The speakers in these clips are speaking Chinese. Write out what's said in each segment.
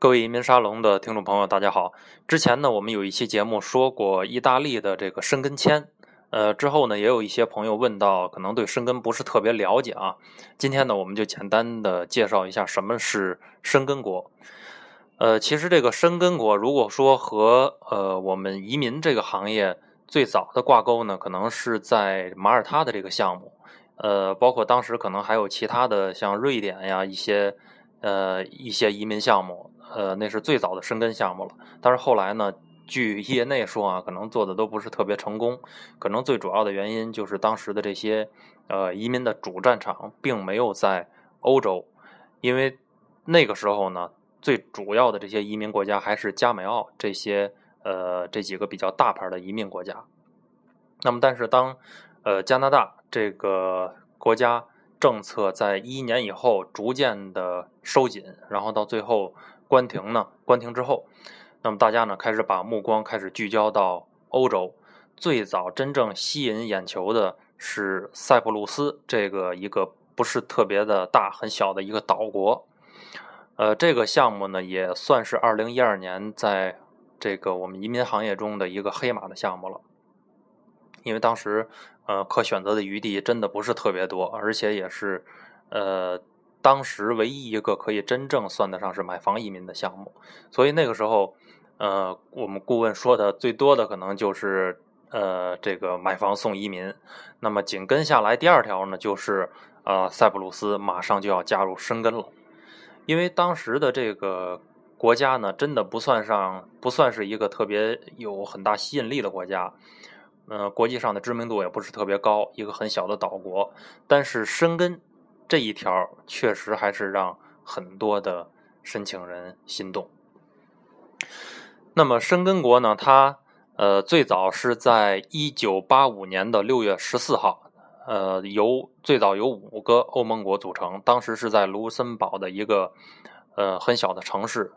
各位移民沙龙的听众朋友，大家好。之前呢，我们有一期节目说过意大利的这个申根签，之后呢，也有一些朋友问到，可能对申根不是特别了解啊。今天呢，我们就简单的介绍一下什么是申根国。其实这个申根国，如果说和我们移民这个行业最早的挂钩呢，可能是在马耳他的这个项目，包括当时可能还有其他的像瑞典呀一些移民项目。那是最早的申根项目了，但是后来呢，据业内说啊，可能做的都不是特别成功，可能最主要的原因就是当时的这些移民的主战场并没有在欧洲，因为那个时候呢，最主要的这些移民国家还是加美澳这些这几个比较大牌的移民国家。那么但是当加拿大这个国家政策在2011年以后逐渐的收紧，然后到最后关停之后，那么大家呢开始把目光开始聚焦到欧洲。最早真正吸引眼球的是塞浦路斯这个一个不是特别的大很小的一个岛国。这个项目呢也算是2012年在这个我们移民行业中的一个黑马的项目了。因为当时可选择的余地真的不是特别多，而且也是当时唯一一个可以真正算得上是买房移民的项目。所以那个时候我们顾问说的最多的可能就是这个买房送移民。那么紧跟下来第二条呢，就是塞浦路斯马上就要加入申根了。因为当时的这个国家呢真的不算是一个特别有很大吸引力的国家，国际上的知名度也不是特别高，一个很小的岛国。但是申根这一条确实还是让很多的申请人心动。那么申根国呢，它最早是在1985年的6月14号最早由5个欧盟国组成，当时是在卢森堡的一个很小的城市，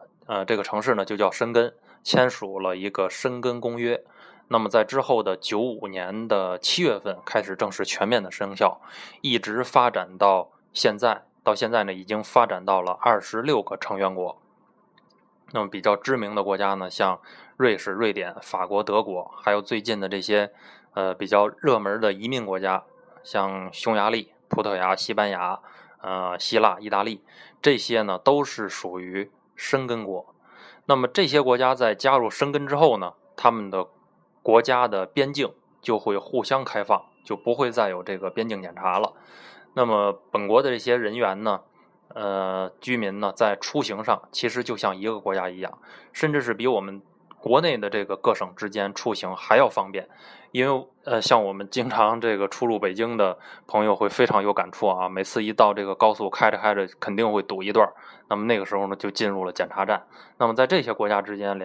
这个城市呢就叫申根，签署了一个申根公约。那么在之后的95年的7月份开始正式全面的生效，一直发展到现在，呢已经发展到了26个成员国。那么比较知名的国家呢，像瑞士、瑞典、法国、德国，还有最近的这些比较热门的移民国家，像匈牙利、葡萄牙、西班牙、希腊、意大利，这些呢都是属于申根国。那么这些国家在加入申根之后呢，他们的国家的边境就会互相开放，就不会再有这个边境检查了。那么本国的这些人员呢，居民呢，在出行上其实就像一个国家一样，甚至是比我们国内的这个各省之间出行还要方便。因为像我们经常这个出入北京的朋友会非常有感触啊，每次一到这个高速开着肯定会堵一段，那么那个时候呢就进入了检查站。那么在这些国家之间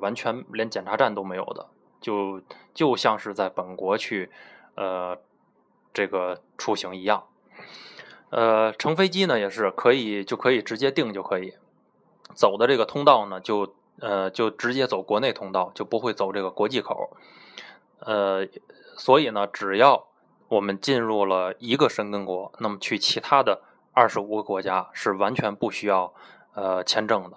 完全连检查站都没有的，就像是在本国去这个出行一样。乘飞机呢也是可以直接订就可以。走的这个通道呢就直接走国内通道，就不会走这个国际口。所以呢只要我们进入了一个申根国，那么去其他的25个国家是完全不需要签证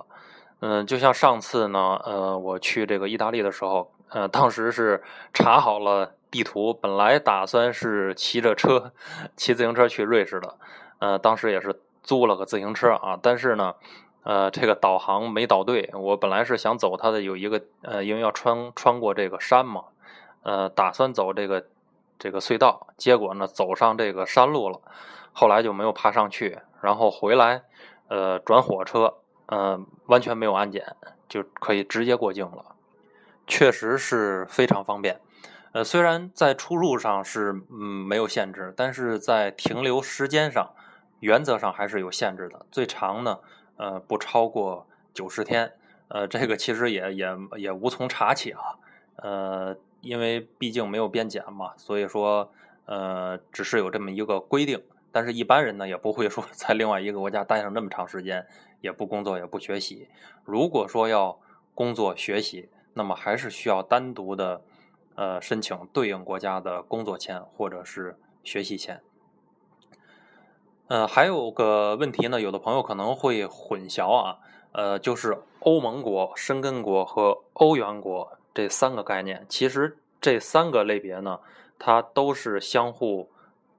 的。就像上次呢我去这个意大利的时候，当时是查好了地图，本来打算是骑自行车去瑞士的，当时也是租了个自行车啊，但是呢，这个导航没导对，我本来是想走它的有一个因为要穿过这个山嘛，打算走这个隧道，结果呢走上这个山路了，后来就没有爬上去，然后回来转火车，完全没有安检就可以直接过境了。确实是非常方便，虽然在出入上是没有限制，但是在停留时间上原则上还是有限制的，最长呢不超过90天，这个其实也无从查起啊，因为毕竟没有边检嘛，所以说只是有这么一个规定，但是一般人呢也不会说在另外一个国家待上那么长时间，也不工作也不学习。如果说要工作学习，那么还是需要单独的申请对应国家的工作签或者是学习签。还有个问题呢，有的朋友可能会混淆啊，就是欧盟国、申根国和欧元国这三个概念。其实这三个类别呢，它都是相互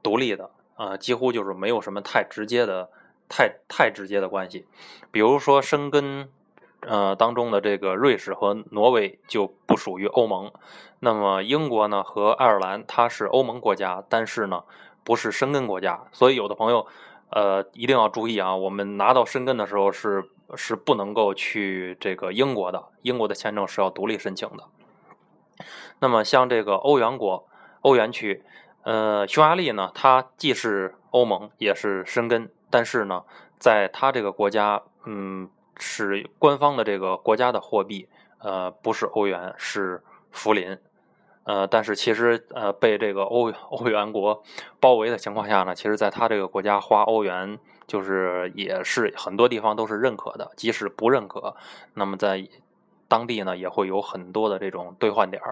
独立的，几乎就是没有什么太直接的关系。比如说申根当中的这个瑞士和挪威就不属于欧盟，那么英国呢和爱尔兰它是欧盟国家，但是呢不是申根国家，所以有的朋友一定要注意啊，我们拿到申根的时候是不能够去这个英国的，英国的签证是要独立申请的。那么像这个欧元国、欧元区，匈牙利呢它既是欧盟也是申根，但是呢在它这个国家是官方的这个国家的货币不是欧元，是福林。但是其实被这个欧元国包围的情况下呢，其实在他这个国家花欧元就是也是很多地方都是认可的，即使不认可，那么在当地呢也会有很多的这种兑换点，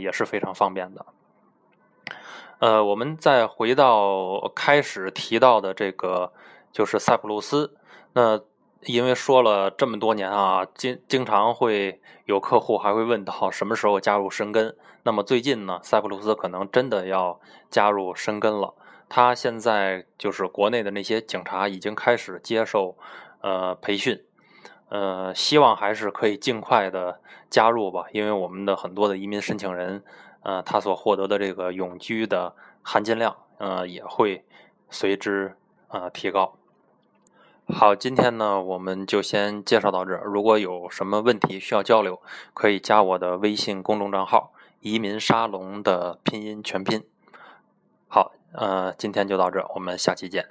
也是非常方便的。我们再回到开始提到的这个就是塞浦路斯，那因为说了这么多年啊，经常会有客户还会问到什么时候加入申根。那么最近呢，塞浦路斯可能真的要加入申根了。他现在就是国内的那些警察已经开始接受培训，希望还是可以尽快的加入吧，因为我们的很多的移民申请人，他所获得的这个永居的含金量，也会随之提高。好，今天呢我们就先介绍到这儿。如果有什么问题需要交流，可以加我的微信公众账号移民沙龙的拼音全拼。好，今天就到这儿，我们下期见。